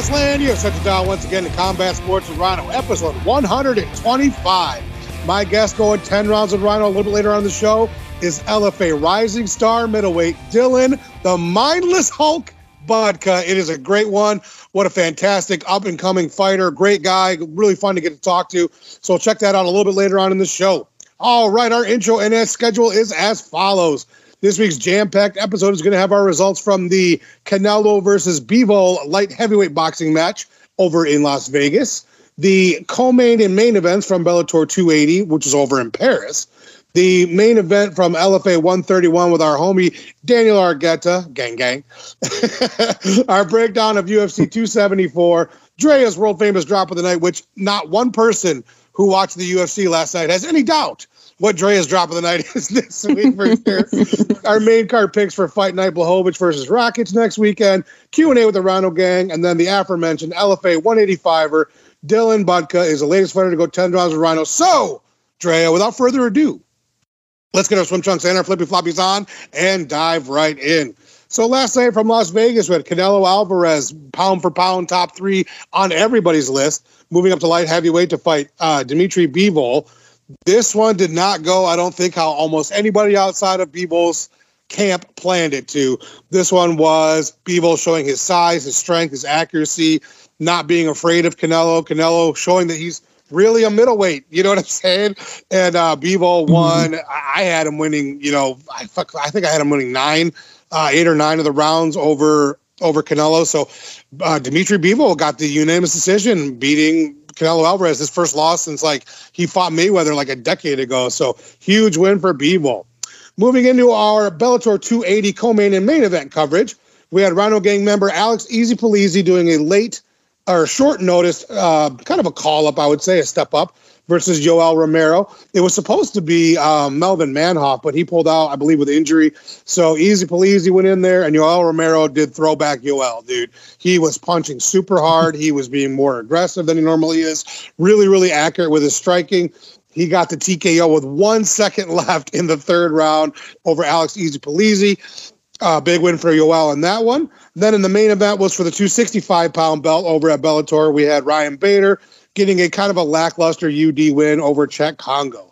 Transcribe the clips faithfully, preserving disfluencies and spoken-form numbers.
Grassland, you have set the dial once again to Combat Sports with Rhino, episode one hundred twenty-five. My guest going ten rounds with Rhino a little bit later on the show is L F A rising star middleweight Dylan, the mindless Hulk Budka. It is a great one. What a fantastic up-and-coming fighter. Great guy. Really fun to get to talk to. So check that out a little bit later on in the show. All right, our intro and as schedule is as follows. This week's jam-packed episode is going to have our results from the Canelo versus Bivol light heavyweight boxing match over in Las Vegas, the co-main and main events from Bellator two eighty, which is over in Paris, the main event from L F A one thirty-one with our homie Daniel Argueta, gang gang, our breakdown of U F C two seventy-four, Drea's world-famous drop of the night, which not one person who watched the U F C last night has any doubt what Drea's drop of the night is this week for sure. Our main card picks for Fight Night, Błachowicz versus Rakić next weekend, Q and A with the Rhino Gang, and then the aforementioned L F A one eighty-fiver, Dylan Budka is the latest fighter to go ten rounds with Rhino. So, Drea, without further ado, let's get our swim trunks and our flippy floppies on and dive right in. So last night from Las Vegas, we had Canelo Alvarez, pound for pound, top three on everybody's list, moving up to light heavyweight to fight uh, Dimitri Bivol. This one did not go, I don't think, how almost anybody outside of Bivol's camp planned it to. This one was Bivol showing his size, his strength, his accuracy, not being afraid of Canelo. Canelo showing that he's really a middleweight, you know what I'm saying? And uh, Bivol won. Mm-hmm. I had him winning, you know, I, fuck, I think I had him winning nine, uh, eight or nine of the rounds over over Canelo. So uh, Dimitri Bivol got the unanimous decision, beating Canelo Alvarez, his first loss since, like, he fought Mayweather like a decade ago. So huge win for Bivol. Moving into our Bellator two eighty co-main and main event coverage, we had Rhino Gang member Alex Easy Polizzi doing a late or short notice, uh, kind of a call-up, I would say, a step-up, versus Yoel Romero. It was supposed to be um, Melvin Manhoff, but he pulled out, I believe, with injury. So Easy Polizzi went in there, and Yoel Romero did throwback Yoel, dude. He was punching super hard. He was being more aggressive than he normally is. Really, really accurate with his striking. He got the T K O with one second left in the third round over Alex Easy Polizzi. Uh, big win for Yoel in that one. Then in the main event was for the two sixty-five pound belt over at Bellator. We had Ryan Bader getting a kind of a lackluster U D win over Czech Congo.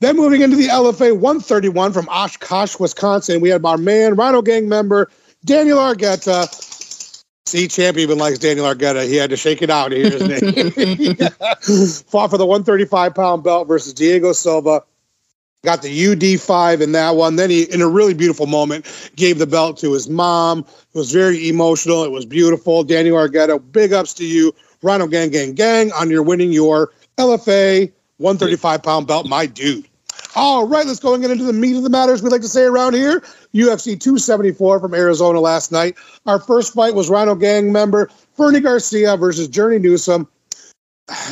Then moving into the L F A one thirty-one from Oshkosh, Wisconsin, we had our man, Rhino Gang member, Daniel Argueta. See, Champ even likes Daniel Argueta. He had to shake it out here, isn't he? Fought for the one thirty-five pound belt versus Diego Silva. Got the U D five in that one. Then he, in a really beautiful moment, gave the belt to his mom. It was very emotional. It was beautiful. Daniel Argueta, big ups to you. Rhino Gang Gang Gang on your winning your L F A one thirty-five pound belt, my dude. All right, let's go and get into the meat of the matters we like to say around here. U F C two seventy-four from Arizona last night. Our first fight was Rhino Gang member Fernie Garcia versus Journey Newsome.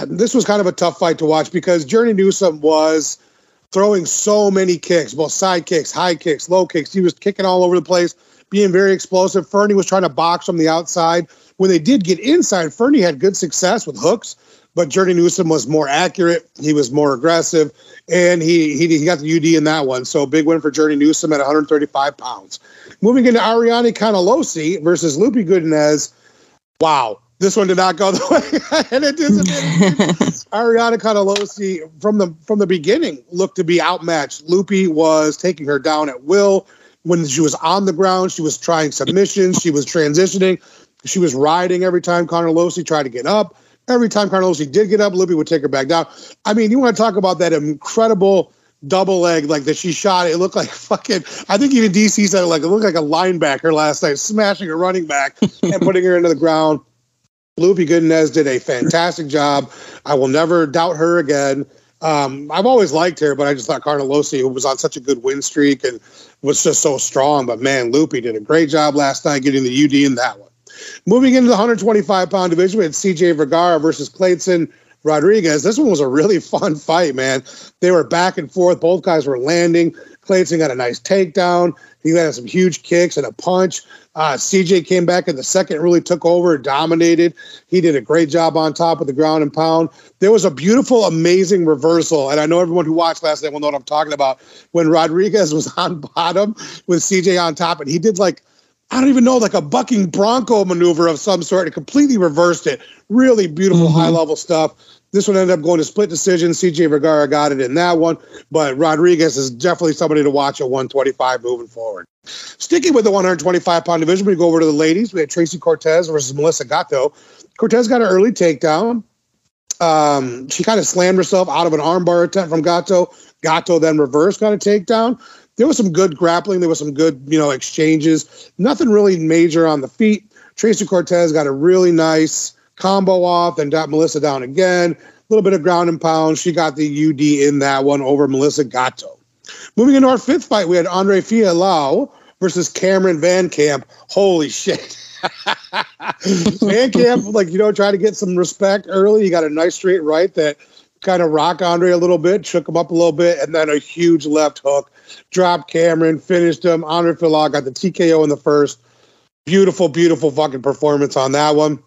This was kind of a tough fight to watch because Journey Newsome was throwing so many kicks, both side kicks, high kicks, low kicks. He was kicking all over the place, being very explosive. Fernie was trying to box from the outside. When they did get inside, Fernie had good success with hooks, but Journey Newsome was more accurate. He was more aggressive, and he, he he got the U D in that one. So big win for Journey Newsome at one thirty-five pounds. Moving into Ariane Carnelossi versus Loopy Godinez. Wow. This one did not go the way I had anticipated. Ariane Carnelossi, from the from the beginning, looked to be outmatched. Loopy was taking her down at will. When she was on the ground, she was trying submissions. She was transitioning. She was riding every time Carnelossi tried to get up. Every time Carnelossi did get up, Loopy would take her back down. I mean, you want to talk about that incredible double leg like that she shot. It looked like fucking, I think even D C said it, like, it looked like a linebacker last night, smashing a running back and putting her into the ground. Loopy Godinez did a fantastic job. I will never doubt her again. Um, I've always liked her, but I just thought Carnelossi, who was on such a good win streak and was just so strong. But, man, Loopy did a great job last night getting the U D in that one. Moving into the one twenty-five pound division, we had C J Vergara versus Clayton Rodriguez. This one was a really fun fight, man. They were back and forth. Both guys were landing. Clayton got a nice takedown. He landed some huge kicks and a punch. Uh, C J came back in the second, really took over, dominated. He did a great job on top of the ground and pound. There was a beautiful, amazing reversal, and I know everyone who watched last night will know what I'm talking about, when Rodriguez was on bottom with C J on top, and he did, like, I don't even know, like a bucking bronco maneuver of some sort. It completely reversed it. Really beautiful, mm-hmm. high-level stuff. This one ended up going to split decision. C J Vergara got it in that one. But Rodriguez is definitely somebody to watch at one twenty-five moving forward. Sticking with the one twenty-five pound division, we go over to the ladies. We had Tracy Cortez versus Melissa Gatto. Cortez got an early takedown. Um, she kind of slammed herself out of an armbar attempt from Gatto. Gatto then reversed, got a takedown. There was some good grappling. There was some good, you know, exchanges. Nothing really major on the feet. Tracy Cortez got a really nice combo off and got Melissa down again. A little bit of ground and pound. She got the U D in that one over Melissa Gatto. Moving into our fifth fight, we had Andre Fialao versus Cameron Van Camp. Holy shit. Van Camp, like, you know, trying to get some respect early. He got a nice straight right that kind of rocked Andre a little bit, shook him up a little bit, and then a huge left hook. Dropped Cameron, finished him. Andre Fialao got the T K O in the first. Beautiful, beautiful fucking performance on that one.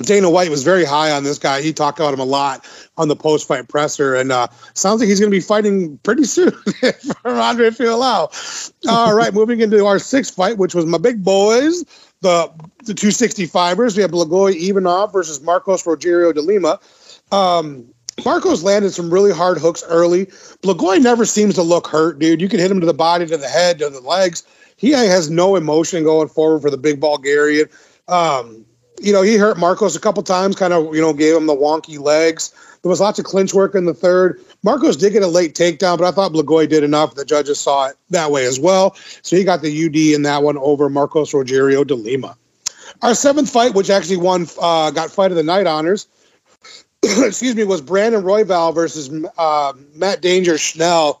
Dana White was very high on this guy. He talked about him a lot on the post-fight presser, and uh, sounds like he's going to be fighting pretty soon for Andre Fialao. All right, moving into our sixth fight, which was my big boys, the the two sixty-fivers. We have Blagoy Ivanov versus Marcos Rogerio de Lima. Um, Marcos landed some really hard hooks early. Blagoy never seems to look hurt, dude. You can hit him to the body, to the head, to the legs. He has no emotion going forward for the big Bulgarian. Um You know, he hurt Marcos a couple times, kind of, you know, gave him the wonky legs. There was lots of clinch work in the third. Marcos did get a late takedown, but I thought Blagoy did enough. The judges saw it that way as well. So he got the U D in that one over Marcos Rogerio de Lima. Our seventh fight, which actually won, uh, got Fight of the Night honors, excuse me, was Brandon Royval versus uh, Matt Danger Schnell.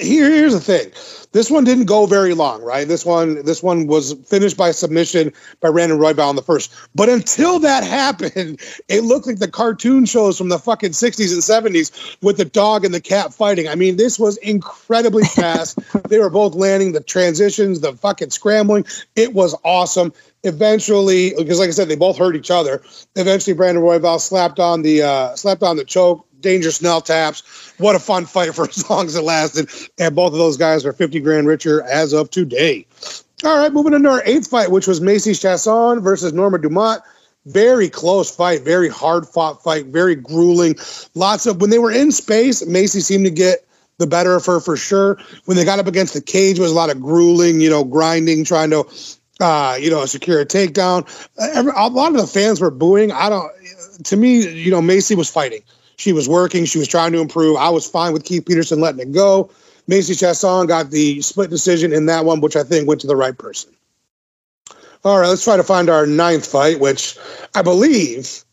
Here, here's the thing. This one didn't go very long, right? This one, this one was finished by submission by Brandon Royval in the first. But until that happened, it looked like the cartoon shows from the fucking sixties and seventies with the dog and the cat fighting. I mean, this was incredibly fast. They were both landing the transitions, the fucking scrambling. It was awesome. Eventually, because like I said, they both hurt each other. Eventually, Brandon Royval slapped on the uh, slapped on the choke. Danger Schnell taps. What a fun fight for as long as it lasted. And both of those guys are fifty grand richer as of today. All right, moving into our eighth fight, which was Macy Chasson versus Norma Dumont. Very close fight, very hard-fought fight, very grueling. Lots of, when they were in space, Macy seemed to get the better of her for sure. When they got up against the cage, it was a lot of grueling, you know, grinding, trying to, uh, you know, secure a takedown. Every, a lot of the fans were booing. I don't, to me, you know, Macy was fighting. She was working. She was trying to improve. I was fine with Keith Peterson letting it go. Macy Chasson got the split decision in that one, which I think went to the right person. All right, let's try to find our ninth fight, which I believe.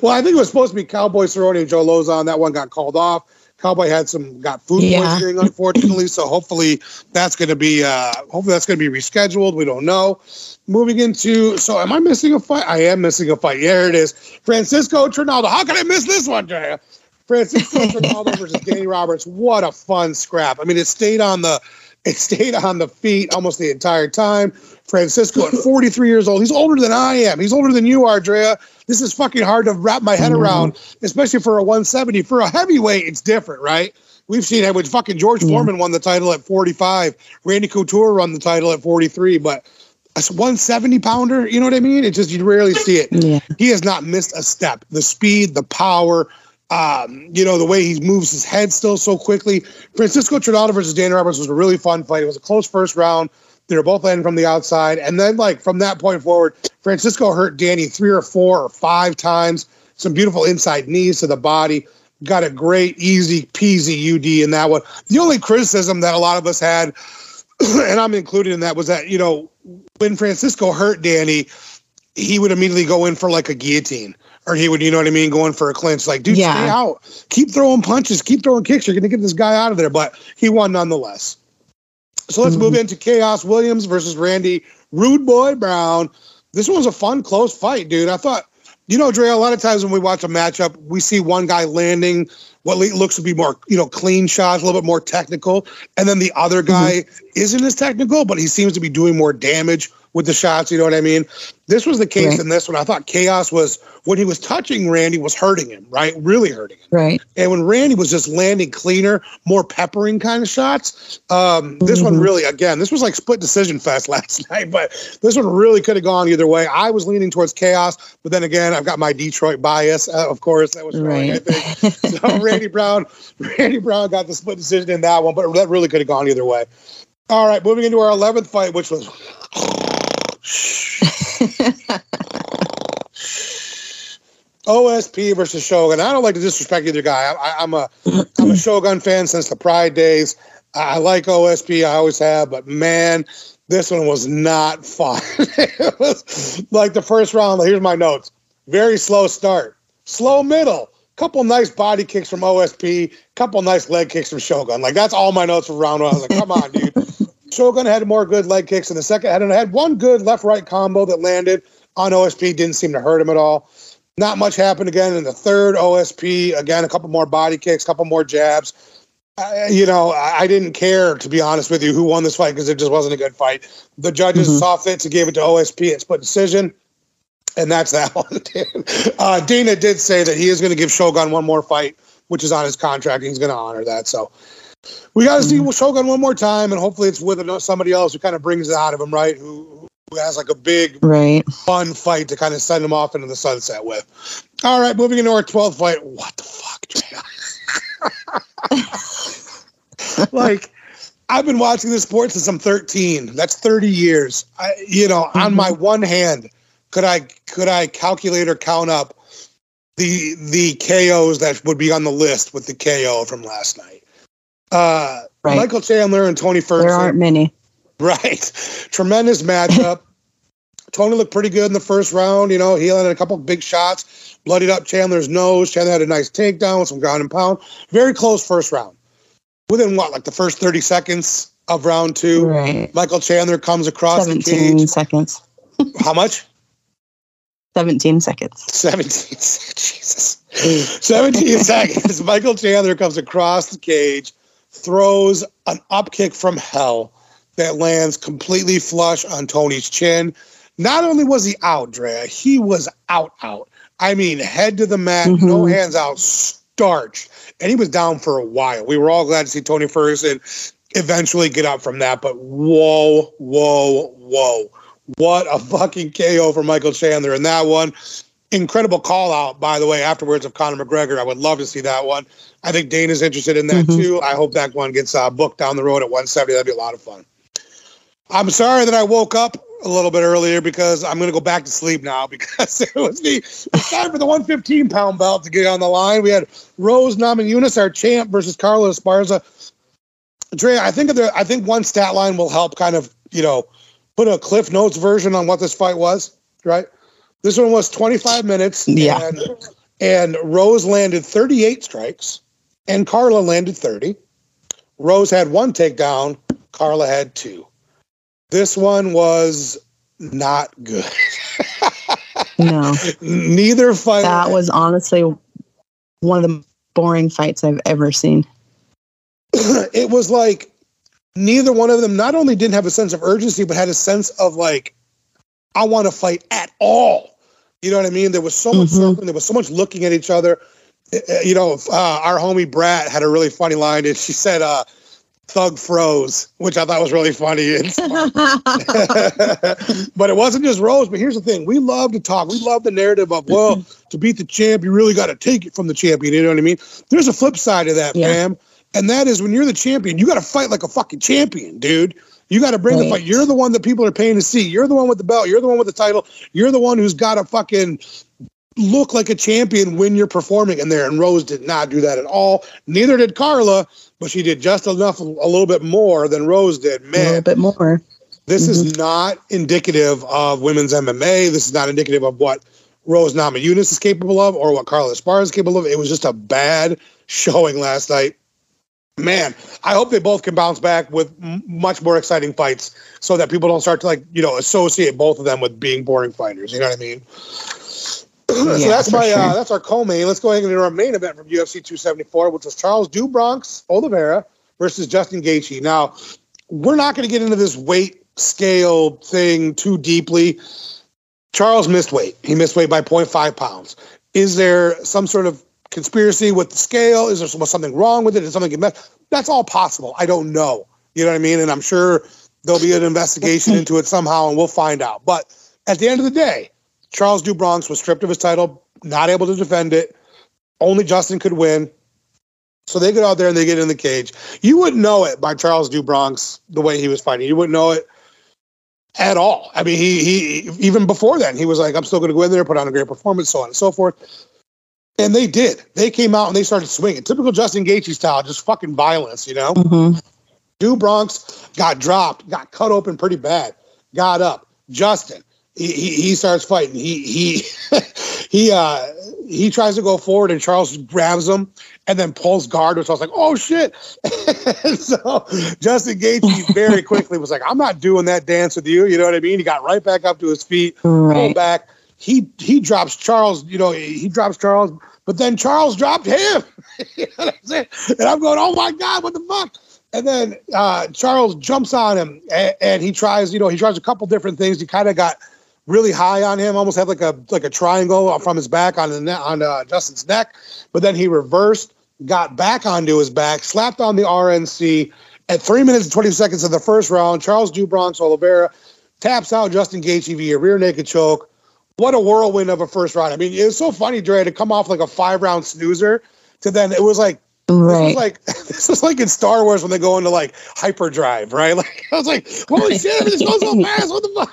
Well, I think it was supposed to be Cowboy Cerrone and Joe Lozon. That one got called off. Cowboy had some got food poisoning, yeah. Unfortunately. So hopefully that's going to be uh, hopefully that's going to be rescheduled. We don't know. Moving into so am I missing a fight? I am missing a fight. Yeah, it is. Francisco Trinaldo. How could I miss this one, Jay? Francisco Trinaldo versus Danny Roberts. What a fun scrap! I mean, it stayed on the it stayed on the feet almost the entire time. Francisco at forty-three years old. He's older than I am. He's older than you are, Drea. This is fucking hard to wrap my head around, especially for a one seventy. For a heavyweight, it's different, right? We've seen that when fucking George yeah. Foreman won the title at forty-five. Randy Couture won the title at forty-three. But a one seventy pounder, you know what I mean? It's just, you rarely see it. Yeah. He has not missed a step. The speed, the power, Um, you know, the way he moves his head still so quickly. Francisco Trinaldo versus Danny Roberts was a really fun fight. It was a close first round. They were both landing from the outside. And then, like, from that point forward, Francisco hurt Danny three or four or five times. Some beautiful inside knees to the body. Got a great, easy peasy U D in that one. The only criticism that a lot of us had, and I'm included in that, was that, you know, when Francisco hurt Danny, he would immediately go in for, like, a guillotine. Or he would, you know what I mean, going for a clinch. Like, dude, yeah. stay out. Keep throwing punches. Keep throwing kicks. You're going to get this guy out of there. But he won nonetheless. So let's move into Chaos Williams versus Randy Rude Boy Brown. This one's a fun, close fight, dude. I thought, you know, Dre, a lot of times when we watch a matchup, we see one guy landing what looks to be more, you know, clean shots, a little bit more technical. And then the other guy mm-hmm. isn't as technical, but he seems to be doing more damage, with the shots, you know what I mean? This was the case right. in this one. I thought Chaos was, when he was touching Randy, was hurting him, right? Really hurting him. Right. And when Randy was just landing cleaner, more peppering kind of shots, um, this mm-hmm. one really, again, this was like split decision fest last night, but this one really could have gone either way. I was leaning towards Chaos, but then again, I've got my Detroit bias, uh, of course. That was right, right I think. So Randy Brown, Randy Brown got the split decision in that one, but that really could have gone either way. All right, moving into our eleventh fight, which was... O S P versus Shogun. I don't like to disrespect either guy. I, I, I'm a I'm a Shogun fan since the Pride days. I, I like O S P. I always have. But man, this one was not fun. It was like the first round. Here's my notes. Very slow start. Slow middle. Couple nice body kicks from O S P. Couple nice leg kicks from Shogun. Like that's all my notes for round one. I was like, come on, dude. Shogun had more good leg kicks in the second. I don't know, had one good left-right combo that landed on O S P. Didn't seem to hurt him at all. Not much happened again in the third. O S P, again, a couple more body kicks, couple more jabs. I, you know, I, I didn't care, to be honest with you, who won this fight because it just wasn't a good fight. The judges mm-hmm. saw fit to give it to O S P at split decision, and that's that one. uh, Dana did say that he is going to give Shogun one more fight, which is on his contract, and he's going to honor that, so... We got to see Shogun one more time, and hopefully it's with somebody else who kind of brings it out of him, right? Who, who has like a big, right. fun fight to kind of send him off into the sunset with. All right, moving into our twelfth fight. What the fuck? Like, I've been watching this sport since I'm thirteen. That's thirty years. I, you know, mm-hmm. on my one hand, could I could I calculate or count up the the K Os that would be on the list with the K O from last night? Uh, right. Michael Chandler and Tony Ferguson. There aren't many. Right. Tremendous matchup. Tony looked pretty good in the first round. You know, he landed a couple big shots, bloodied up Chandler's nose. Chandler had a nice takedown with some ground and pound. Very close first round. Within what, like the first thirty seconds of round two, right. Michael Chandler comes across the cage. seventeen seconds. How much? seventeen seconds. seventeen Jesus. seventeen seconds. Michael Chandler comes across the cage, throws an up kick from hell that lands completely flush on Tony's chin. Not only was he out, Drea, he was out, out. I mean, head to the mat, mm-hmm. no hands out, starched. And he was down for a while. We were all glad to see Tony Ferguson eventually get up from that. But whoa, whoa, whoa. What a fucking K O for Michael Chandler in that one. Incredible call out, by the way, afterwards of Conor McGregor. I would love to see that one. I think Dana's interested in that, mm-hmm. too. I hope that one gets uh, booked down the road at one seventy. That'd be a lot of fun. I'm sorry that I woke up a little bit earlier because I'm going to go back to sleep now because it was the time for the one fifteen pound belt to get on the line. We had Rose Namajunas, our champ, versus Carla Esparza. Drea, I think, there, I think one stat line will help kind of, you know, put a Cliff Notes version on what this fight was, right? This one was twenty-five minutes, yeah. and, and Rose landed thirty-eight strikes, and Carla landed thirty. Rose had one takedown, Carla had two. This one was not good. No. Neither fight. That was honestly one of the boring fights I've ever seen. It was like neither one of them not only didn't have a sense of urgency, but had a sense of like, I want to fight at all. You know what I mean? There was so much mm-hmm. circling. There was so much looking at each other. You know, uh, our homie Brat had a really funny line, and she said, uh, "Thug froze," which I thought was really funny. But it wasn't just Rose. But here's the thing: we love to talk. We love the narrative of, well, to beat the champ, you really got to take it from the champion. You know what I mean? There's a flip side to that, yeah. fam, and that is when you're the champion, you got to fight like a fucking champion, dude. You got to bring right. the fight. You're the one that people are paying to see. You're the one with the belt. You're the one with the title. You're the one who's got to fucking look like a champion when you're performing in there. And Rose did not do that at all. Neither did Carla, but she did just enough, a little bit more than Rose did. Man, a little bit more. This mm-hmm. is not indicative of women's M M A. This is not indicative of what Rose Namajunas is capable of or what Carla Esparza is capable of. It was just a bad showing last night. Man, I hope they both can bounce back with m- much more exciting fights so that people don't start to, like, you know, associate both of them with being boring fighters. You know what I mean? Yeah, so that's my, sure. uh, that's our co-main. Let's go ahead and get into our main event from U F C two seventy-four, which was Charles DuBronx Oliveira versus Justin Gaethje. Now, we're not going to get into this weight scale thing too deeply. Charles missed weight. He missed weight by zero point five pounds. Is there some sort of conspiracy with the scale? Is there something wrong with it? Did something get messed? That's all possible. I don't know. You know what I mean? And I'm sure there'll be an investigation into it somehow, and we'll find out. But at the end of the day, Charles DuBronx was stripped of his title, not able to defend it. Only Justin could win. So they get out there and they get in the cage. You wouldn't know it by Charles DuBronx, the way he was fighting. You wouldn't know it at all. I mean, he he even before then, he was like, I'm still going to go in there, put on a great performance, so on and so forth. And they did. They came out and they started swinging. Typical Justin Gaethje style, just fucking violence, you know? Mm-hmm. DuBronx got dropped, got cut open pretty bad, got up. Justin, he he, he starts fighting. He he he uh, he tries to go forward, and Charles grabs him and then pulls guard. Which I was like, oh shit! And so Justin Gaethje very quickly was like, I'm not doing that dance with you. You know what I mean? He got right back up to his feet, right. Pulled back. He he drops Charles. You know he drops Charles, but then Charles dropped him. You know what I'm saying? And I'm going, oh my god, what the fuck? And then uh, Charles jumps on him, and, and he tries, you know, he tries a couple different things. He kind of got really high on him, almost had like a like a triangle from his back on the ne- on uh, Justin's neck. But then he reversed, got back onto his back, slapped on the R N C. At three minutes and twenty seconds of the first round, Charles DuBronx Oliveira taps out Justin Gaethje via rear naked choke. What a whirlwind of a first round! I mean, it was so funny, Dre, to come off like a five round snoozer to then it was like. Right. This is like this is like in Star Wars when they go into like hyperdrive, right? Like I was like, holy shit, it's going so fast! What the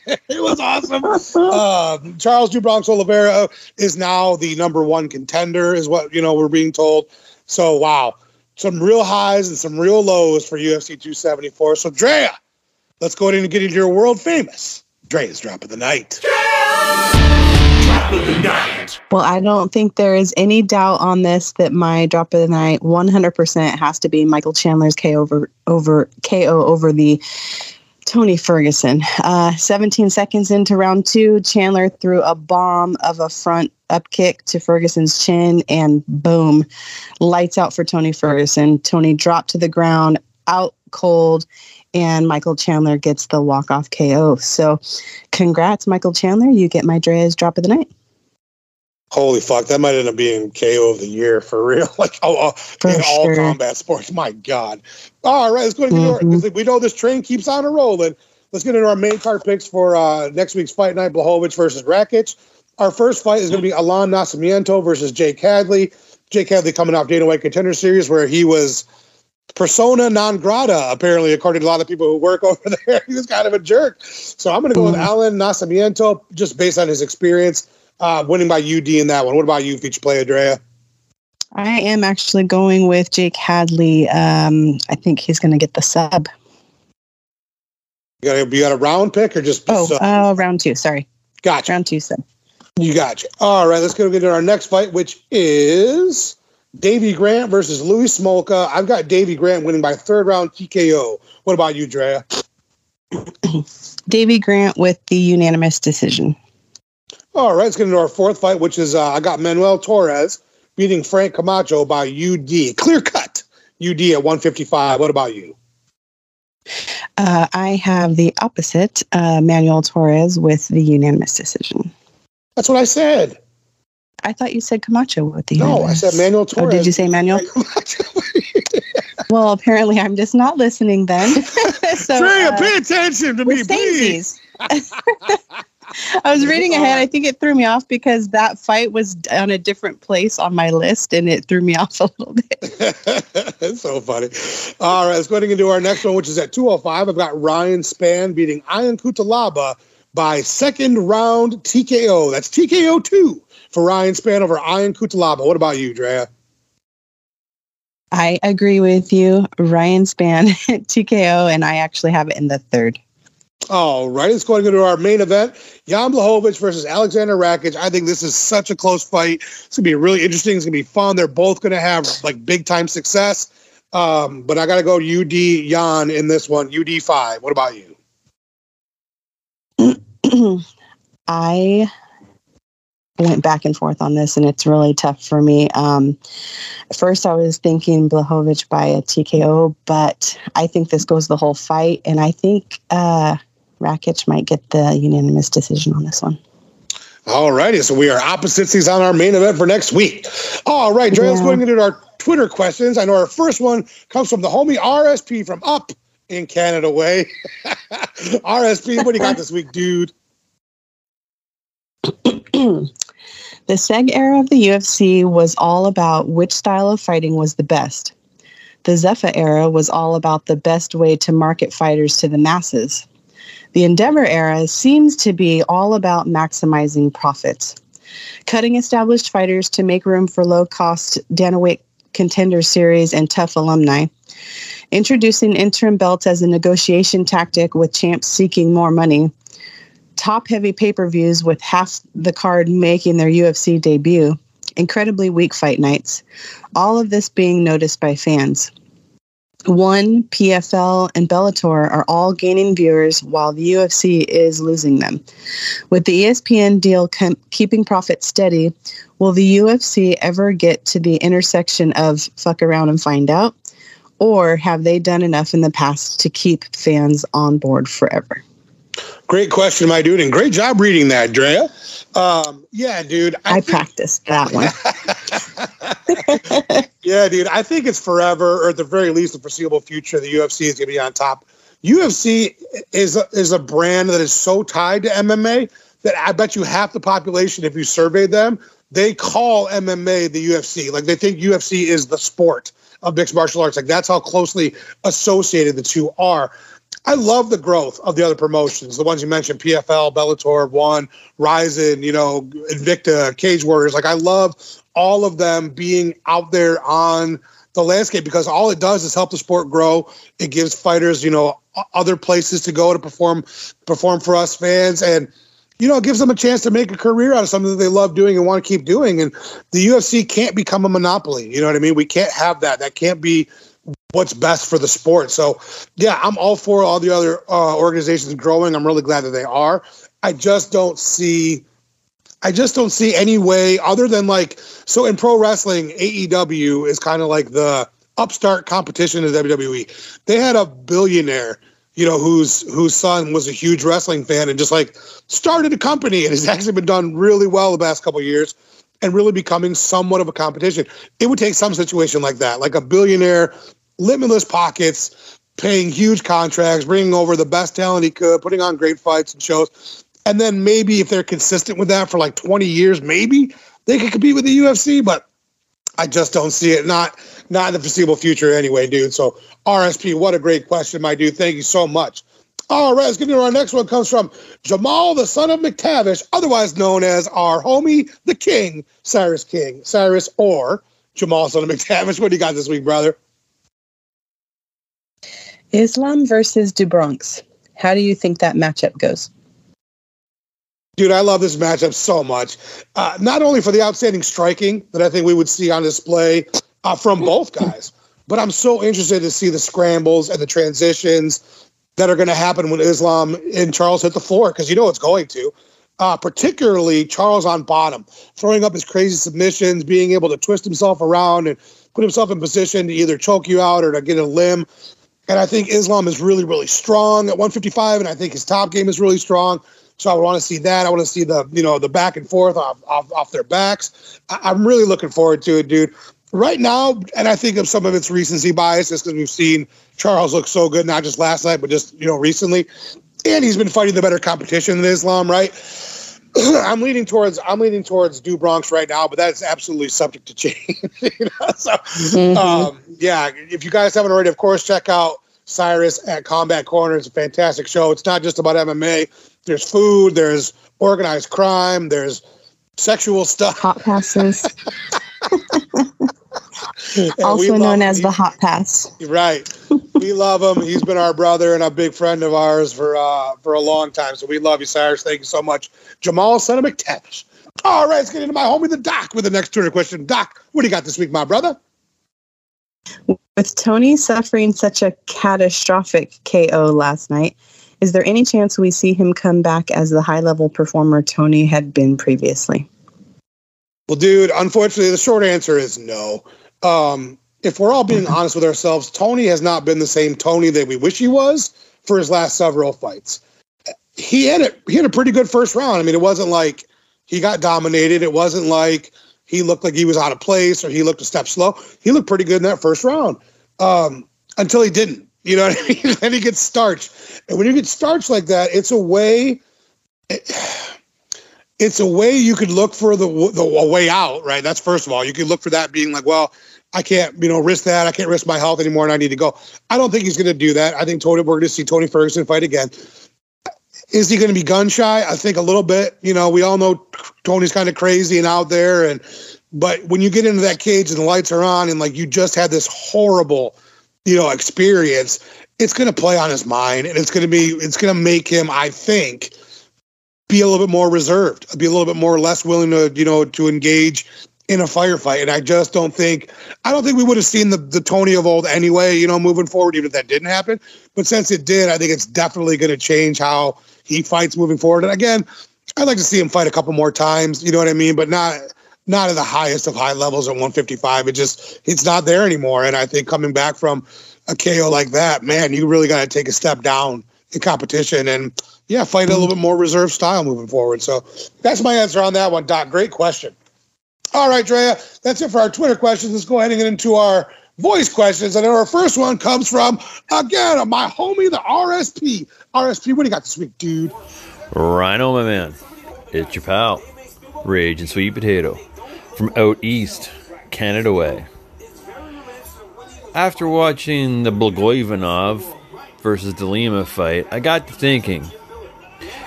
fuck? It was awesome. Uh, Charles DuBronx Oliveira is now the number one contender, is what you know we're being told. So wow, some real highs and some real lows for U F C two seventy-four. So Drea, let's go ahead and get into your world famous Drea's drop of the night. Well, I don't think there is any doubt on this that my drop of the night one hundred percent has to be Michael Chandler's K O over, over K O over the Tony Ferguson. Uh, seventeen seconds into round two, Chandler threw a bomb of a front up kick to Ferguson's chin, and boom, lights out for Tony Ferguson. Tony dropped to the ground, out cold, and Michael Chandler gets the walk-off K O. So congrats, Michael Chandler. You get my Drea's drop of the night. Holy fuck. That might end up being K O of the year for real. Like oh, oh, in sure. all combat sports. My God. All right. Let's go to New York. Mm-hmm. We know this train keeps on a rolling. Let's get into our main card picks for uh, next week's fight night, Błachowicz versus Rakić. Our first fight is going to be Alan Nascimento versus Jake Hadley. Jake Hadley coming off Dana White Contender Series, where he was persona non grata, apparently, according to a lot of people who work over there. He was kind of a jerk. So I'm going to go with Alan Nascimento just based on his experience, uh, winning by U D in that one. What about you, feature player, Drea? I am actually going with Jake Hadley. Um, I think he's going to get the sub. You got, you got a round pick or just? Oh, uh, round two. Sorry. Gotcha. Round two sub. You gotcha. All right, let's go get into our next fight, which is Davey Grant versus Louis Smolka. I've got Davey Grant winning by third round T K O. What about you, Drea? Davey Grant with the unanimous decision. All right, let's get into our fourth fight, which is uh, I got Manuel Torres beating Frank Camacho by U D. Clear cut U D at one fifty-five. What about you? Uh, I have the opposite, uh, Manuel Torres with the unanimous decision. That's what I said. I thought you said Camacho with the No, universe. I said Manuel Torres. Oh, did you say Manuel? Well, apparently I'm just not listening then. So, Drea, uh, pay attention to me, please. I was reading ahead. I think it threw me off because that fight was on a different place on my list, and it threw me off a little bit. It's so funny. All right, let's go ahead and do our next one, which is at two oh five. I've got Ryan Spann beating Ion Cutelaba by second round T K O. That's T K O two. For Ryan Spann over Ion Cutelaba. What about you, Drea? I agree with you. Ryan Spann, T K O, and I actually have it in the third. All right, let's go ahead and go to our main event. Jan Błachowicz versus Alexander Rakić. I think this is such a close fight. It's going to be really interesting. It's going to be fun. They're both going to have like big-time success. Um, but I got to go U D Jan in this one, U D five. What about you? I... went back and forth on this, and it's really tough for me. Um, first, I was thinking Błachowicz by a T K O, but I think this goes the whole fight, and I think uh, Rakić might get the unanimous decision on this one. All righty, so we are opposites. He's on our main event for next week. All right, Dre, yeah. Let's go ahead and get our Twitter questions. I know our first one comes from the homie R S P from up in Canada way. R S P, what do you got this week, dude? The Seg era of the U F C was all about which style of fighting was the best. The Zuffa era was all about the best way to market fighters to the masses. The Endeavor era seems to be all about maximizing profits. Cutting established fighters to make room for low-cost Dana White contender series and tough alumni. Introducing interim belts as a negotiation tactic with champs seeking more money. Top-heavy pay-per-views with half the card making their U F C debut. Incredibly weak fight nights. All of this being noticed by fans. One, P F L, and Bellator are all gaining viewers while the U F C is losing them. With the E S P N deal com- keeping profits steady, will the U F C ever get to the intersection of fuck around and find out? Or have they done enough in the past to keep fans on board forever? Great question, my dude, and great job reading that, Drea. Um, yeah, dude. I, I think- practiced that one. Yeah, dude, I think it's forever, or at the very least, the foreseeable future, the U F C is going to be on top. U F C is a, is a brand that is so tied to M M A that I bet you half the population, if you surveyed them, they call M M A the U F C. Like, they think U F C is the sport of mixed martial arts. Like, that's how closely associated the two are. I love the growth of the other promotions, the ones you mentioned, P F L, Bellator, One, Rizin, you know, Invicta, Cage Warriors. Like, I love all of them being out there on the landscape because all it does is help the sport grow. It gives fighters, you know, other places to go to perform, perform for us fans. And, you know, it gives them a chance to make a career out of something that they love doing and want to keep doing. And the U F C can't become a monopoly. You know what I mean? We can't have that. That can't be what's best for the sport. So yeah, I'm all for all the other uh, organizations growing. I'm really glad that they are. I just don't see, I just don't see any way other than like, so in pro wrestling, A E W is kind of like the upstart competition to W W E. They had a billionaire, you know, whose, whose son was a huge wrestling fan and just like started a company and has actually been done really well the past couple of years. And really becoming somewhat of a competition. It would take some situation like that, like a billionaire, limitless pockets, paying huge contracts, bringing over the best talent he could, putting on great fights and shows. And then maybe if they're consistent with that for like twenty years, maybe they could compete with the U F C. But I just don't see it. Not, not in the foreseeable future anyway, dude. So R S P, what a great question, my dude. Thank you so much. All right, let's get into our next one. Comes from Jamal, the son of McTavish, otherwise known as our homie, the King, Cyrus King. Cyrus or Jamal, son of McTavish. What do you got this week, brother? Islam versus DuBronx. How do you think that matchup goes? Dude, I love this matchup so much. Uh, not only for the outstanding striking that I think we would see on display uh, from both guys, but I'm so interested to see the scrambles and the transitions that are going to happen when Islam and Charles hit the floor, because you know it's going to, uh, particularly Charles on bottom, throwing up his crazy submissions, being able to twist himself around and put himself in position to either choke you out or to get a limb. And I think Islam is really, really strong at one fifty-five, and I think his top game is really strong. So I would want to see that. I want to see the, you know, the back and forth off, off, off their backs. I- I'm really looking forward to it, dude. Right now, and I think of some of its recency bias, just because we've seen Charles look so good, not just last night, but just, you know, recently. And he's been fighting the better competition than Islam, right? I'm leaning towards I'm leaning towards DuBronx right now, but that's absolutely subject to change. You know? So, mm-hmm. um, yeah, if you guys haven't already, of course, check out Cyrus at Combat Corner. It's a fantastic show. It's not just about M M A. There's food. There's organized crime. There's sexual stuff. Hot passes. Also known as the Hot Pass. Right. We love him. He's been our brother and a big friend of ours for uh, for a long time. So we love you, Cyrus. Thank you so much. Jamal, son of McTavish. All right, let's get into my homie, the Doc, with the next Twitter question. Doc, what do you got this week, my brother? With Tony suffering such a catastrophic K O last night, is there any chance we see him come back as the high-level performer Tony had been previously? Well, dude, unfortunately, the short answer is no. Um, if we're all being honest with ourselves, Tony has not been the same Tony that we wish he was for his last several fights. He had a, he had a pretty good first round. I mean, it wasn't like he got dominated. It wasn't like he looked like he was out of place or he looked a step slow. He looked pretty good in that first round um, until he didn't. You know what I mean? Then he gets starched. And when you get starched like that, it's a way... It, it's a way you could look for the, the a way out, right? That's first of all. You could look for that being like, well, I can't, you know, risk that. I can't risk my health anymore, and I need to go. I don't think he's going to do that. I think Tony, we're going to see Tony Ferguson fight again. Is he going to be gun shy? I think a little bit. You know, we all know Tony's kind of crazy and out there, and but when you get into that cage and the lights are on, and like you just had this horrible, you know, experience, it's going to play on his mind, and it's going to be, it's going to make him, I think, be a little bit more reserved, be a little bit more less willing to, you know, to engage in a firefight. And I just don't think, I don't think we would have seen the, the Tony of old anyway, you know, moving forward, even if that didn't happen. But since it did, I think it's definitely going to change how he fights moving forward. And again, I'd like to see him fight a couple more times, you know what I mean? But not, not at the highest of high levels at one fifty-five. It just, it's not there anymore. And I think coming back from a K O like that, man, you really got to take a step down in competition and, yeah, fight a little bit more reserved style moving forward. So that's my answer on that one, Doc. Great question. All right, Drea, that's it for our Twitter questions. Let's go ahead and get into our voice questions. And our first one comes from, again, my homie, the R S P. R S P, what do you got this week, dude? Rhino, my man. It's your pal, Rage and Sweet Potato, from out east, Canada way. After watching the Blagojevanov versus De Lima fight, I got to thinking,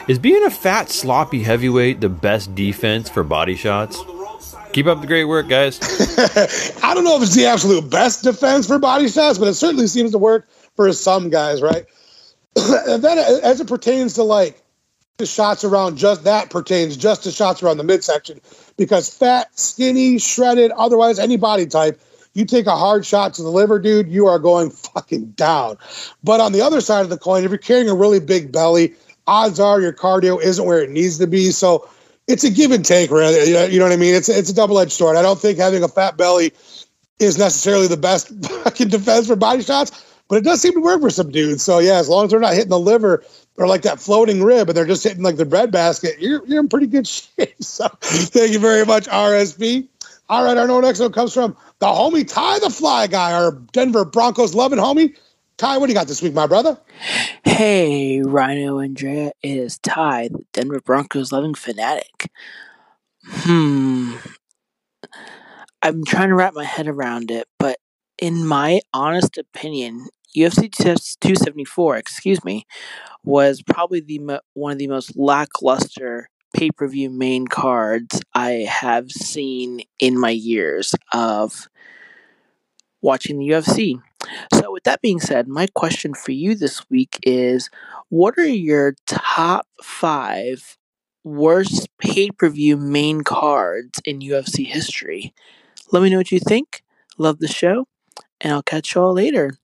is being a fat, sloppy heavyweight the best defense for body shots? Keep up the great work, guys. I don't know if it's the absolute best defense for body shots, but it certainly seems to work for some guys, right? And then as it pertains to, like, the shots around, just that pertains just to shots around the midsection, because fat, skinny, shredded, otherwise any body type, you take a hard shot to the liver, dude, you are going fucking down. But on the other side of the coin, if you're carrying a really big belly, odds are your cardio isn't where it needs to be. So it's a give and take, really. You know, you know what I mean? It's, it's a double-edged sword. I don't think having a fat belly is necessarily the best fucking defense for body shots, but it does seem to work for some dudes. So, yeah, as long as they're not hitting the liver or like that floating rib and they're just hitting like the breadbasket, you're, you're in pretty good shape. So thank you very much, R S V. All right, our next one comes from the homie Ty the Fly Guy, our Denver Broncos loving homie. Ty, what do you got this week, my brother? Hey, Rhino and Drea, it is Ty, the Denver Broncos loving fanatic. Hmm. I'm trying to wrap my head around it, but in my honest opinion, U F C two seventy-four, excuse me, was probably the mo- one of the most lackluster pay-per-view main cards I have seen in my years of watching the U F C. So with that being said, my question for you this week is, what are your top five worst pay-per-view main cards in U F C history? Let me know what you think. Love the show, and I'll catch y'all later.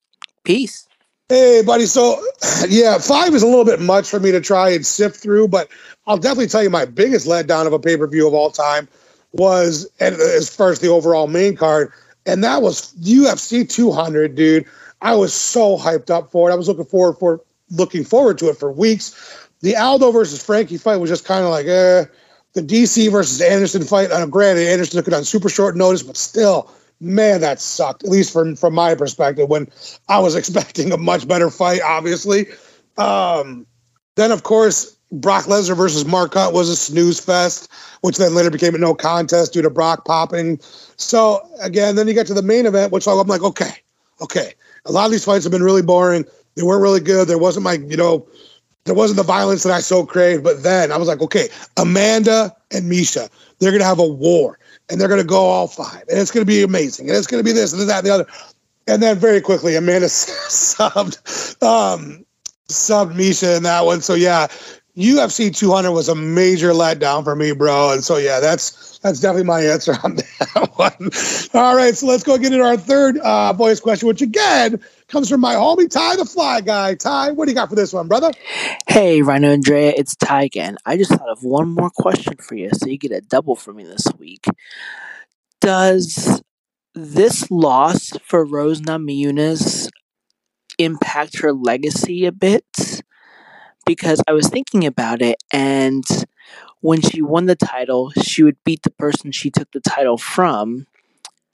Peace. Hey, buddy. So, yeah, five is a little bit much for me to try and sift through, but I'll definitely tell you my biggest letdown of a pay-per-view of all time was, and as far as the overall main card, and that was U F C two hundred, dude. I was so hyped up for it. I was looking forward for looking forward to it for weeks. The Aldo versus Frankie fight was just kind of like, eh. The D C versus Anderson fight, I know, granted, Anderson took it on super short notice, but still, man, that sucked, at least from, from my perspective, when I was expecting a much better fight, obviously. Um, then, of course, Brock Lesnar versus Marquardt was a snooze fest, which then later became a no contest due to Brock popping. So, again, then you get to the main event, which I'm like, okay, okay. A lot of these fights have been really boring. They weren't really good. There wasn't my, you know, there wasn't the violence that I so craved. But then I was like, okay, Amanda and Miesha, they're going to have a war, and they're going to go all five, and it's going to be amazing, and it's going to be this and that and the other. And then very quickly, Amanda subbed, um, subbed Miesha in that one. So, yeah, U F C two hundred was a major letdown for me, bro. And so, yeah, that's that's definitely my answer on that one. All right, so let's go get into our third uh, voice question, which, again, comes from my homie Ty the Fly Guy. Ty, what do you got for this one, brother? Hey, Rhino Andrea, it's Ty again. I just thought of one more question for you, so you get a double for me this week. Does this loss for Rose Namajunas impact her legacy a bit? Because I was thinking about it, and when she won the title, she would beat the person she took the title from,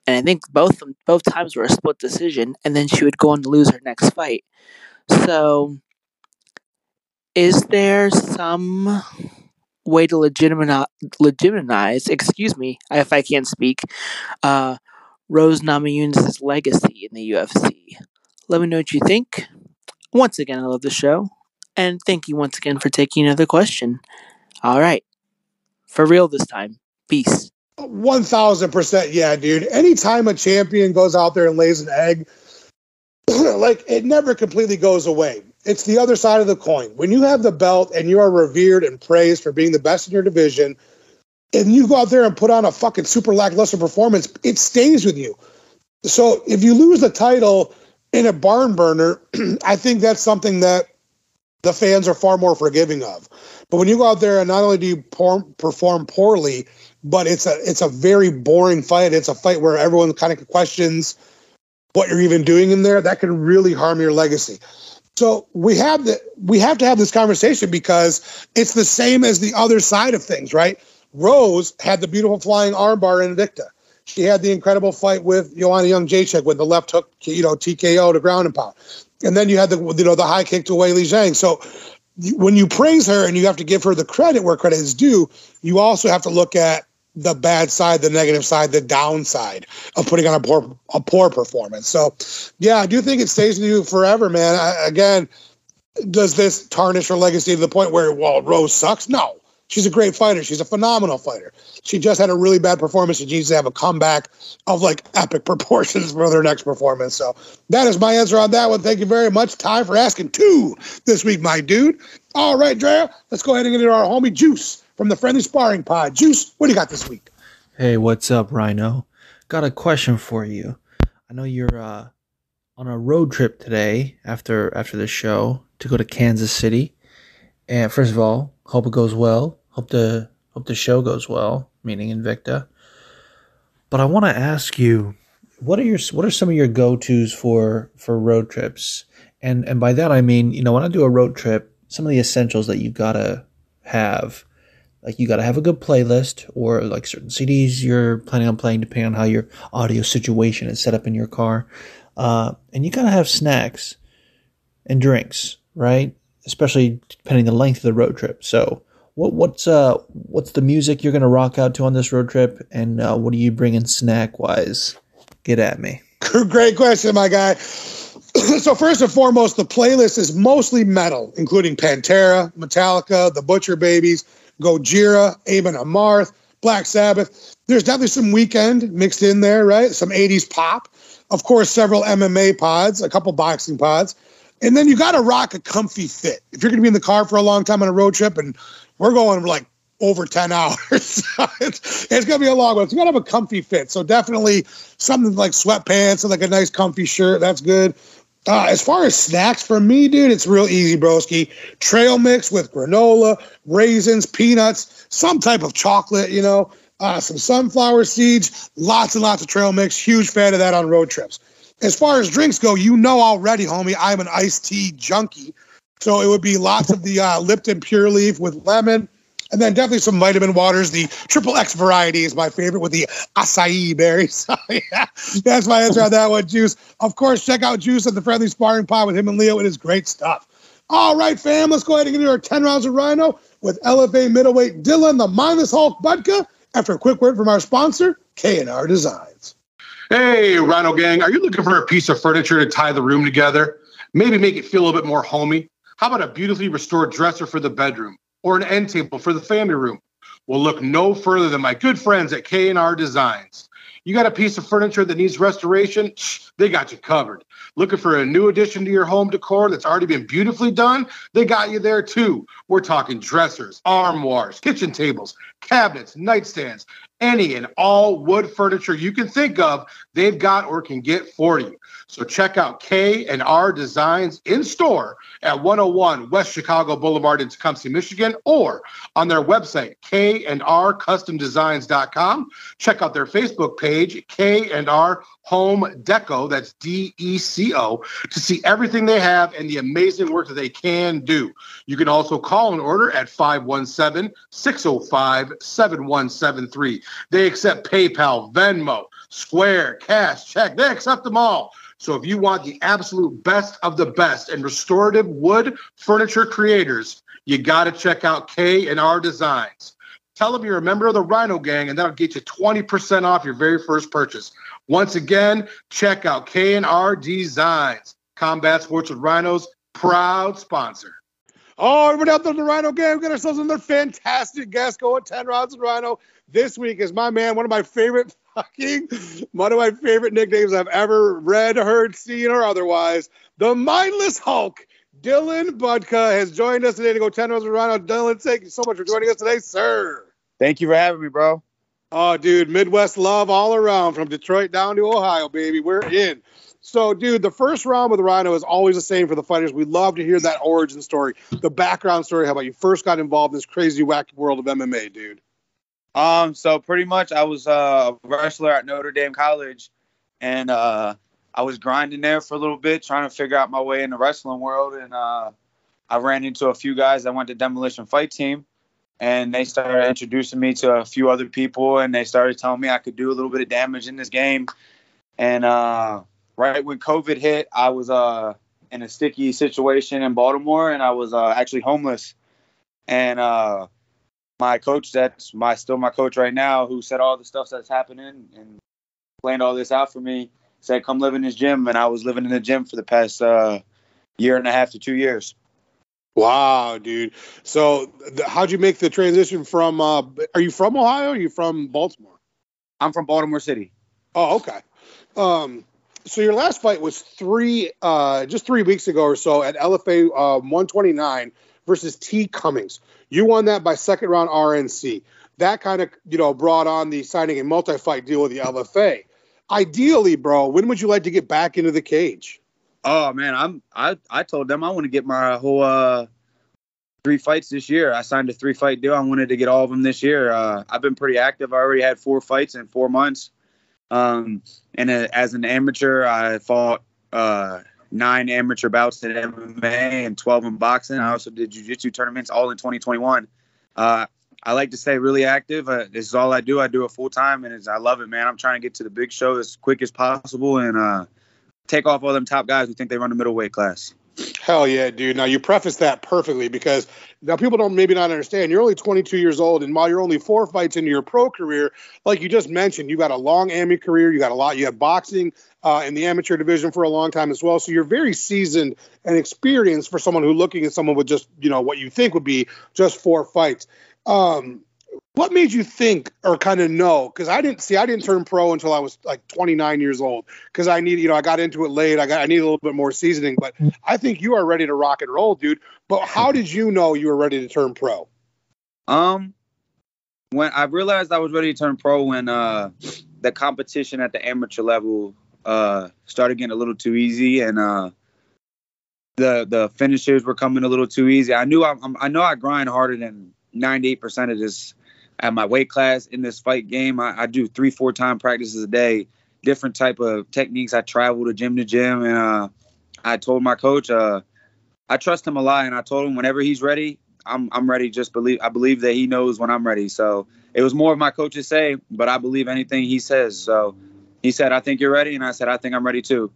and I think both both times were a split decision, and then she would go on to lose her next fight. So, is there some way to legitimize, legitimize excuse me, if I can't speak, uh, Rose Namajunas' legacy in the U F C? Let me know what you think. Once again, I love the show. And thank you once again for taking another question. All right. For real this time. Peace. one thousand percent. Yeah, dude. Anytime a champion goes out there and lays an egg, like, it never completely goes away. It's the other side of the coin. When you have the belt and you are revered and praised for being the best in your division, and you go out there and put on a fucking super lackluster performance, it stays with you. So if you lose the title in a barn burner, I think that's something that the fans are far more forgiving of. But when you go out there and not only do you por- perform poorly, but it's a it's a very boring fight. It's a fight where everyone kind of questions what you're even doing in there. That can really harm your legacy. So we have the we have to have this conversation because it's the same as the other side of things, right? Rose had the beautiful flying armbar in Invicta. She had the incredible fight with Joanna Jung Jacek with the left hook, you know, T K O to ground and pound. And then you had the you know the high kick to Weili Zhang. So when you praise her and you have to give her the credit where credit is due, you also have to look at the bad side, the negative side, the downside of putting on a poor a poor performance. So, yeah, I do think it stays with you forever, man. I, again, does this tarnish her legacy to the point where, well, Rose sucks? No. She's a great fighter. She's a phenomenal fighter. She just had a really bad performance. She needs to have a comeback of, like, epic proportions for their next performance. So that is my answer on that one. Thank you very much, Ty, for asking two this week, my dude. All right, Drea, let's go ahead and get into our homie Juice from the Friendly Sparring Pod. Juice, what do you got this week? Hey, what's up, Rhino? Got a question for you. I know you're uh, on a road trip today after after the show to go to Kansas City. And first of all, hope it goes well. Hope the hope the show goes well, meaning Invicta. But I want to ask you, what are your what are some of your go-tos for for road trips? And and by that I mean, you know, when I do a road trip, some of the essentials that you gotta have, like you gotta have a good playlist or like certain C Ds you're planning on playing, depending on how your audio situation is set up in your car. Uh, and you gotta have snacks and drinks, right? Especially depending on the length of the road trip. So what what's uh what's the music you're going to rock out to on this road trip, and uh, what do you bring in snack-wise? Get at me. Great question, my guy. So first and foremost, the playlist is mostly metal, including Pantera, Metallica, The Butcher Babies, Gojira, Amon Amarth, Black Sabbath. There's definitely some Weekend mixed in there, right? Some eighties pop. Of course, several M M A pods, a couple boxing pods. And then you got to rock a comfy fit. If you're going to be in the car for a long time on a road trip, and we're going like over ten hours, it's, it's going to be a long one. So you got to have a comfy fit. So definitely something like sweatpants and like a nice comfy shirt. That's good. Uh, as far as snacks for me, dude, it's real easy, broski. Trail mix with granola, raisins, peanuts, some type of chocolate, you know, uh, some sunflower seeds, lots and lots of trail mix. Huge fan of that on road trips. As far as drinks go, you know already, homie, I'm an iced tea junkie. So it would be lots of the uh, Lipton Pure Leaf with lemon, and then definitely some vitamin waters. The Triple X variety is my favorite with the acai berries. So, yeah, that's my answer on that one, Juice. Of course, check out Juice at the Friendly Sparring Pod with him and Leo. It is great stuff. All right, fam, let's go ahead and get into our ten rounds of Rhino with L F A middleweight Dylan the Mindless Hulk Budka after a quick word from our sponsor, K and R Designs. Hey, Rhino Gang, are you looking for a piece of furniture to tie the room together? Maybe make it feel a little bit more homey? How about a beautifully restored dresser for the bedroom or an end table for the family room? Well, look no further than my good friends at K and R Designs. You got a piece of furniture that needs restoration? They got you covered. Looking for a new addition to your home decor that's already been beautifully done? They got you there too. We're talking dressers, armoires, kitchen tables, cabinets, nightstands, any and all wood furniture you can think of, they've got or can get for you. So check out K and R Designs in store at one oh one West Chicago Boulevard in Tecumseh, Michigan, or on their website, K and R Custom Designs dot com. Check out their Facebook page, K and R Home Deco, that's D E C O, to see everything they have and the amazing work that they can do. You can also call and order at five one seven, six oh five, seven one seven three. They accept PayPal, Venmo, Square, cash, check. They accept them all. So if you want the absolute best of the best and restorative wood furniture creators, you got to check out K and R Designs. Tell them you're a member of the Rhino Gang, and that'll get you twenty percent off your very first purchase. Once again, check out K and R Designs. Combat Sports with Rhinos, proud sponsor. Oh, everybody out there in the Rhino Gang, we got ourselves another fantastic guest going ten rounds with Rhino. This week is my man, one of my favorite fucking, one of my favorite nicknames I've ever read, heard, seen, or otherwise. The Mindless Hulk, Dylan Budka, has joined us today to go ten rounds with Rhino. Dylan, thank you so much for joining us today, sir. Thank you for having me, bro. Oh, dude, Midwest love all around, from Detroit down to Ohio, baby. We're in. So, dude, the first round with Rhino is always the same for the fighters. We love to hear that origin story, the background story, how about you first got involved in this crazy, wacky world of M M A, dude. Um, so pretty much I was uh, a wrestler at Notre Dame College, and uh, I was grinding there for a little bit, trying to figure out my way in the wrestling world, and uh, I ran into a few guys that went to Demolition Fight Team, and they started introducing me to a few other people, and they started telling me I could do a little bit of damage in this game, and uh right when COVID hit, I was uh, in a sticky situation in Baltimore, and I was uh, actually homeless. And uh, my coach, that's my still my coach right now, who said all the stuff that's happening and planned all this out for me, said, come live in this gym. And I was living in the gym for the past uh, year and a half to two years. Wow, dude. So th- how'd you make the transition from uh, – are you from Ohio or are you from Baltimore? I'm from Baltimore City. Oh, okay. Um So your last fight was three, uh, just three weeks ago or so at L F A uh, one twenty-nine versus T. Cummings. You won that by second round R N C. That kind of, you know, brought on the signing a multi-fight deal with the L F A. Ideally, bro, when would you like to get back into the cage? Oh man, I'm I I told them I want to get my whole uh, three fights this year. I signed a three fight deal. I wanted to get all of them this year. Uh, I've been pretty active. I already had four fights in four months. Um, and uh, as an amateur, I fought uh, nine amateur bouts in M M A and twelve in boxing. I also did jiu-jitsu tournaments all in twenty twenty-one. Uh, I like to stay really active. Uh, this is all I do. I do it full time, and it's, I love it, man. I'm trying to get to the big show as quick as possible and uh, take off all them top guys who think they run the middleweight class. Hell yeah, dude. Now, you preface that perfectly, because now people don't maybe not understand. You're only twenty-two years old, and while you're only four fights into your pro career, like you just mentioned, you got a long amateur career. You got a lot. You had boxing uh, in the amateur division for a long time as well. So you're very seasoned and experienced for someone who's looking at someone with just, you know, what you think would be just four fights. Um, what made you think or kind of know? Because I didn't see, I didn't turn pro until I was like twenty-nine years old, because I need, you know, I got into it late. I got, I need a little bit more seasoning, but I think you are ready to rock and roll, dude. But how did you know you were ready to turn pro? Um, when I realized I was ready to turn pro, when uh, the competition at the amateur level uh, started getting a little too easy, and uh, the the finishers were coming a little too easy. I knew I, I know I grind harder than ninety-eight percent of this. At my weight class in this fight game, I, I do three, four time practices a day, different type of techniques. I travel to gym to gym. And uh, I told my coach, uh, I trust him a lot. And I told him whenever he's ready, I'm I'm ready. Just believe, I believe that he knows when I'm ready. So it was more of my coach's say, but I believe anything he says. So he said, I think you're ready. And I said, I think I'm ready too.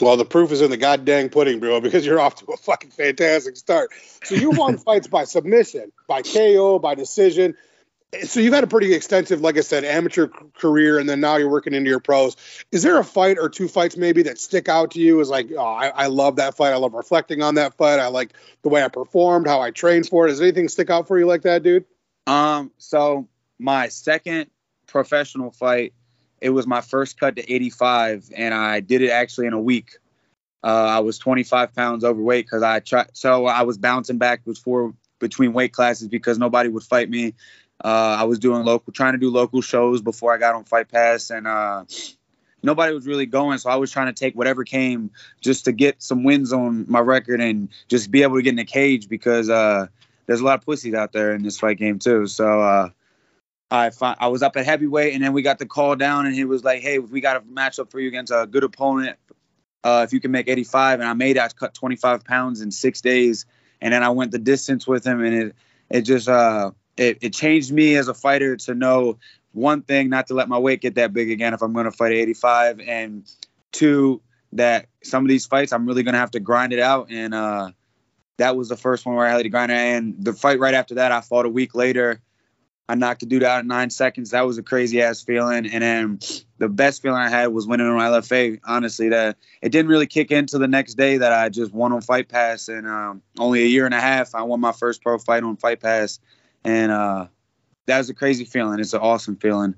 Well, the proof is in the goddamn pudding, bro, because you're off to a fucking fantastic start. So you won fights by submission, by K O, by decision. So you've had a pretty extensive, like I said, amateur career, and then now you're working into your pros. Is there a fight or two fights maybe that stick out to you as like, oh, I, I love that fight. I love reflecting on that fight. I like the way I performed, how I trained for it. Does anything stick out for you like that, dude? Um, so my second professional fight, it was my first cut to eighty-five, and I did it actually in a week. Uh, I was twenty-five pounds overweight because I tried. So I was bouncing back with four between weight classes because nobody would fight me. Uh, I was doing local, trying to do local shows before I got on Fight Pass, and uh, nobody was really going. So I was trying to take whatever came just to get some wins on my record and just be able to get in the cage, because uh, there's a lot of pussies out there in this fight game too. So uh, I find, I was up at heavyweight, and then we got the call down, and he was like, "Hey, we got a matchup for you against a good opponent. Uh, if you can make eighty-five, and I made it. I cut twenty-five pounds in six days, and then I went the distance with him, and it it just uh, it, it changed me as a fighter to know one thing: not to let my weight get that big again if I'm going to fight at eighty-five, and two, that some of these fights I'm really going to have to grind it out. And uh, that was the first one where I had to grind it. And the fight right after that, I fought a week later. I knocked a dude out in nine seconds. That was a crazy-ass feeling. And then the best feeling I had was winning on L F A, honestly. That it didn't really kick in till the next day that I just won on Fight Pass. And um, only a year and a half, I won my first pro fight on Fight Pass. And uh, that was a crazy feeling. It's an awesome feeling.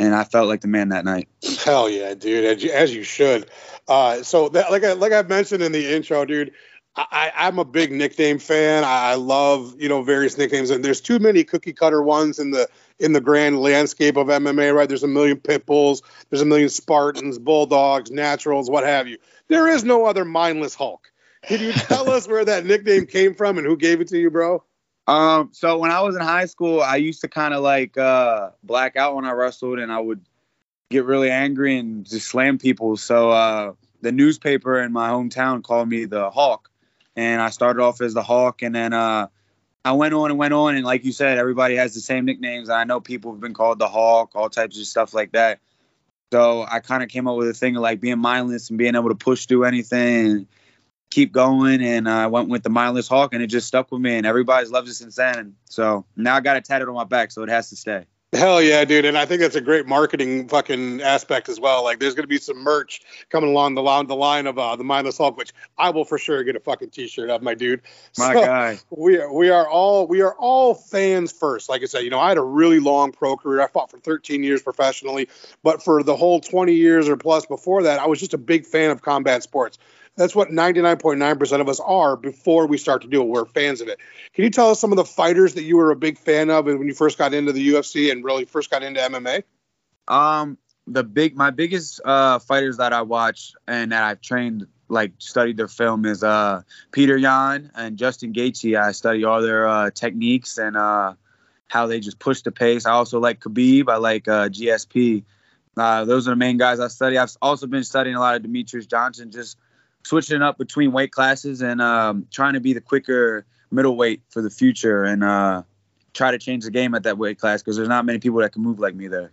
And I felt like the man that night. Hell yeah, dude, as you, as you should. Uh, so, that, like I, like I mentioned in the intro, dude, I, I'm a big nickname fan. I love, you know, various nicknames, and there's too many cookie cutter ones in the in the grand landscape of M M A, right? There's a million pit bulls, there's a million Spartans, bulldogs, naturals, what have you. There is no other mindless Hulk. Can you tell us where that nickname came from and who gave it to you, bro? Um, so when I was in high school, I used to kind of like uh, black out when I wrestled, and I would get really angry and just slam people. So uh, the newspaper in my hometown called me the Hawk. And I started off as the Hawk, and then uh, I went on and went on. And like you said, everybody has the same nicknames. I know people have been called the Hawk, all types of stuff like that. So I kind of came up with a thing of like being mindless and being able to push through anything and keep going. And I went with the mindless Hawk, and it just stuck with me. And everybody's loved it since then. So now I got it tatted on my back, so it has to stay. Hell yeah, dude. And I think that's a great marketing fucking aspect as well. Like, there's going to be some merch coming along the line, the line of uh, the Mindless Hulk, which I will for sure get a fucking t-shirt of, my dude. My so guy. We are, we are all we are all fans first. Like I said, you know, I had a really long pro career. I fought for thirteen years professionally, but for the whole twenty years or plus before that, I was just a big fan of combat sports. That's what ninety-nine point nine percent of us are before we start to do it. We're fans of it. Can you tell us some of the fighters that you were a big fan of when you first got into the U F C and really first got into M M A? Um, the big, my biggest uh, fighters that I watched and that I've trained, like studied their film, is uh, Peter Yan and Justin Gaethje. I study all their uh, techniques and uh, how they just push the pace. I also like Khabib. I like uh, G S P. Uh, those are the main guys I study. I've also been studying a lot of Demetrius Johnson, just switching up between weight classes and um, trying to be the quicker middleweight for the future, and uh, try to change the game at that weight class because there's not many people that can move like me there.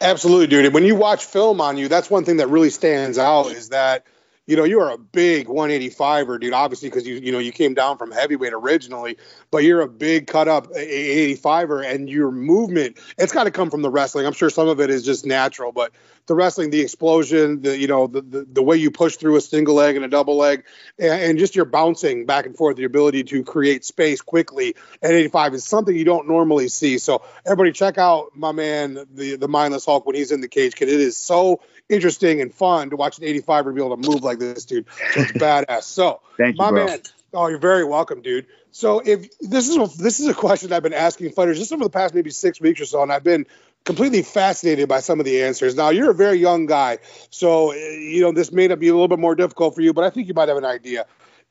Absolutely, dude. And when you watch film on you, that's one thing that really stands out is that, you know, you are a big one eighty-fiver, dude, obviously, because, you you know, you came down from heavyweight originally, but you're a big cut-up eighty-fiver, and your movement, it's got to come from the wrestling. I'm sure some of it is just natural, but the wrestling, the explosion, the you know, the, the, the way you push through a single leg and a double leg, and, and just your bouncing back and forth, the ability to create space quickly at eighty-five is something you don't normally see. So everybody check out my man, the, the Mindless Hulk, when he's in the cage, because it is so interesting and fun to watch an eighty-fiver be able to move like this, dude. So it's badass. So thank you, my bro. Man, oh, you're very welcome, dude. So if this is a, this is a question I've been asking fighters just over the past maybe six weeks or so, and I've been completely fascinated by some of the answers. Now, you're a very young guy, so you know this may be a little bit more difficult for you, but I think you might have an idea.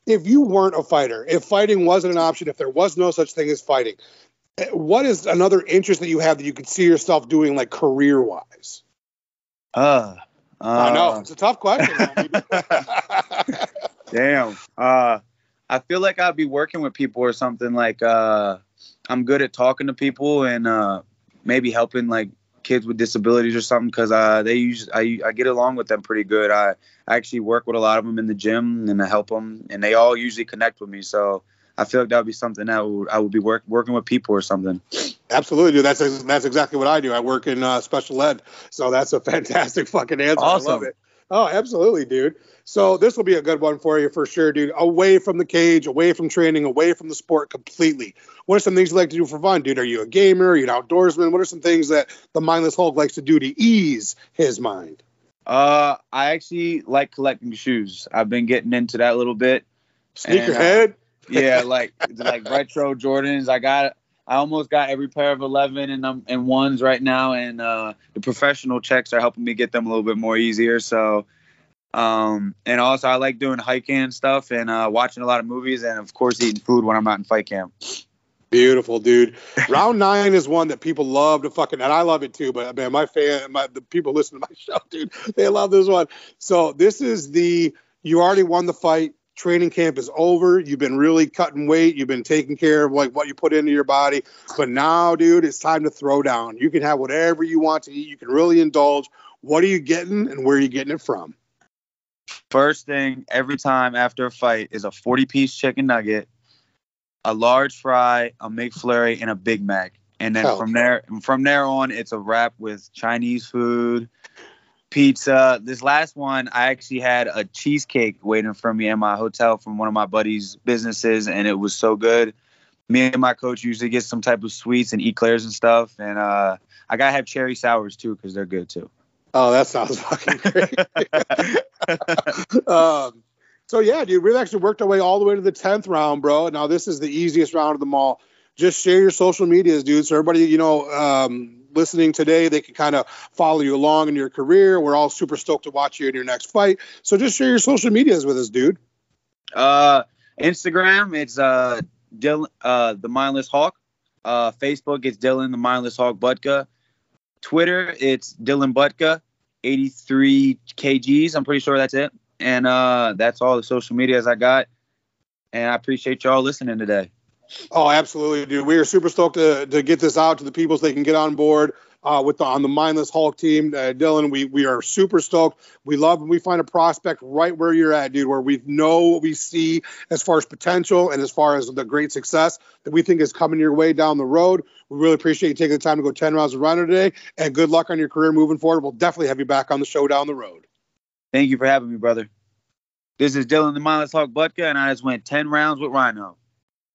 If you weren't a fighter, if fighting wasn't an option, if there was no such thing as fighting, what is another interest that you have that you could see yourself doing, like career-wise? Uh. Uh, I know. It's a tough question. Damn. Uh, I feel like I'd be working with people or something. Like, uh, I'm good at talking to people and uh, maybe helping, like, kids with disabilities or something, because uh, they usually, I, I get along with them pretty good. I, I actually work with a lot of them in the gym, and I help them, and they all usually connect with me. So I feel like that would be something that would, I would be work, working with people or something. Absolutely, dude. That's that's exactly what I do. I work in uh, special ed, so that's a fantastic fucking answer. Awesome. I love it. Oh, absolutely, dude. So this will be a good one for you for sure, dude. Away from the cage, away from training, away from the sport completely. What are some things you like to do for fun, dude? Are you a gamer? Are you an outdoorsman? What are some things that the Mindless Hulk likes to do to ease his mind? Uh, I actually like collecting shoes. I've been getting into that a little bit. Sneakerhead. Yeah, like like retro Jordans. I got I almost got every pair of eleven and um, and ones right now, and uh, the professional checks are helping me get them a little bit more easier. So, um, and also I like doing hiking and stuff, and uh, watching a lot of movies, and of course eating food when I'm out in fight camp. Beautiful, dude. Round nine is one that people love to fucking, and I love it too, but man, my fan, my, the people listen to my show, dude, they love this one. So this is the, you already won the fight. Training camp is over. You've been really cutting weight. You've been taking care of like what you put into your body. But now, dude, it's time to throw down. You can have whatever you want to eat. You can really indulge. What are you getting and where are you getting it from? First thing every time after a fight is a forty-piece chicken nugget, a large fry, a McFlurry, and a Big Mac. And then oh. from there from there on, it's a wrap with Chinese food, pizza. This last one, I actually had a cheesecake waiting for me in my hotel from one of my buddy's businesses, and it was so good. Me and my coach usually get some type of sweets and eclairs and stuff, and uh, I gotta have cherry sours too because they're good too. Oh, that sounds fucking great. um, so yeah, dude, we've actually worked our way all the way to the tenth round, bro. Now this is the easiest round of them all. Just share your social medias, dude, so everybody, you know, um, listening today, they can kind of follow you along in your career. We're all super stoked to watch you in your next fight. So just share your social medias with us, dude. Uh, Instagram, it's uh, Dylan, uh, the Mindless Hawk. Uh, Facebook, it's Dylan, the Mindless Hawk Budka. Twitter, it's Dylan Budka, eighty-three kilograms. I'm pretty sure that's it. And uh, that's all the social medias I got. And I appreciate y'all listening today. Oh, absolutely, dude. We are super stoked to, to get this out to the people so they can get on board uh, with the, on the Mindless Hulk team. Uh, Dylan, we we are super stoked. We love when we find a prospect right where you're at, dude, where we know what we see as far as potential and as far as the great success that we think is coming your way down the road. We really appreciate you taking the time to go ten rounds with Runner today, and good luck on your career moving forward. We'll definitely have you back on the show down the road. Thank you for having me, brother. This is Dylan the Mindless Hulk Budka, and I just went ten rounds with Rhino.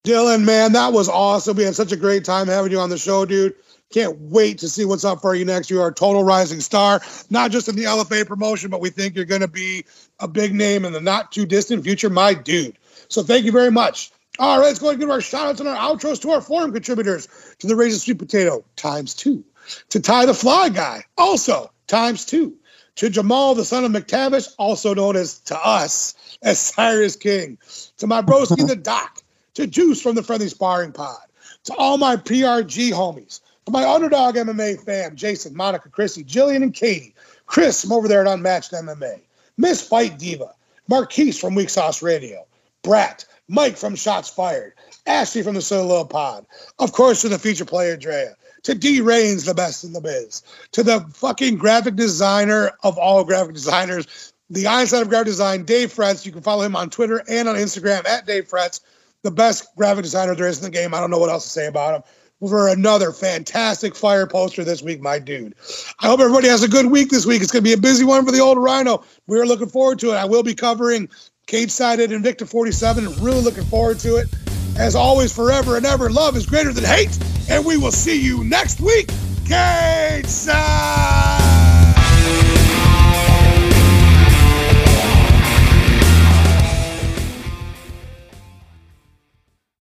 Dylan, man, that was awesome. We had such a great time having you on the show, dude. Can't wait to see what's up for you next. You are a total rising star, not just in the L F A promotion, but we think you're going to be a big name in the not-too-distant future, my dude. So thank you very much. All right, let's go ahead and give our shout-outs and our outros to our forum contributors, to the Raisin Sweet Potato, times two, to Ty the Fly Guy, also times two, to Jamal, the son of McTavish, also known as, to us, as Cyrus King, to my broski, the Doc, to Juice from the Friendly Sparring Pod, to all my P R G homies, to my Underdog M M A fam, Jason, Monica, Chrissy, Jillian, and Katie, Chris from over there at Unmatched M M A, Miss Fight Diva, Marquise from Weak Sauce Radio, Brat, Mike from Shots Fired, Ashley from the Solo Pod, of course to the feature player Drea, to D. Reigns, the best in the biz, to the fucking graphic designer of all graphic designers, the Einstein of graphic design, Dave Fretz. You can follow him on Twitter and on Instagram at Dave Fretz. The best graphic designer there is in the game. I don't know what else to say about him. For another fantastic fire poster this week, my dude. I hope everybody has a good week this week. It's going to be a busy one for the old Rhino. We're looking forward to it. I will be covering Cage-Sided Invicta forty-seven. Really looking forward to it. As always, forever and ever, love is greater than hate. And we will see you next week. Cage-Sided!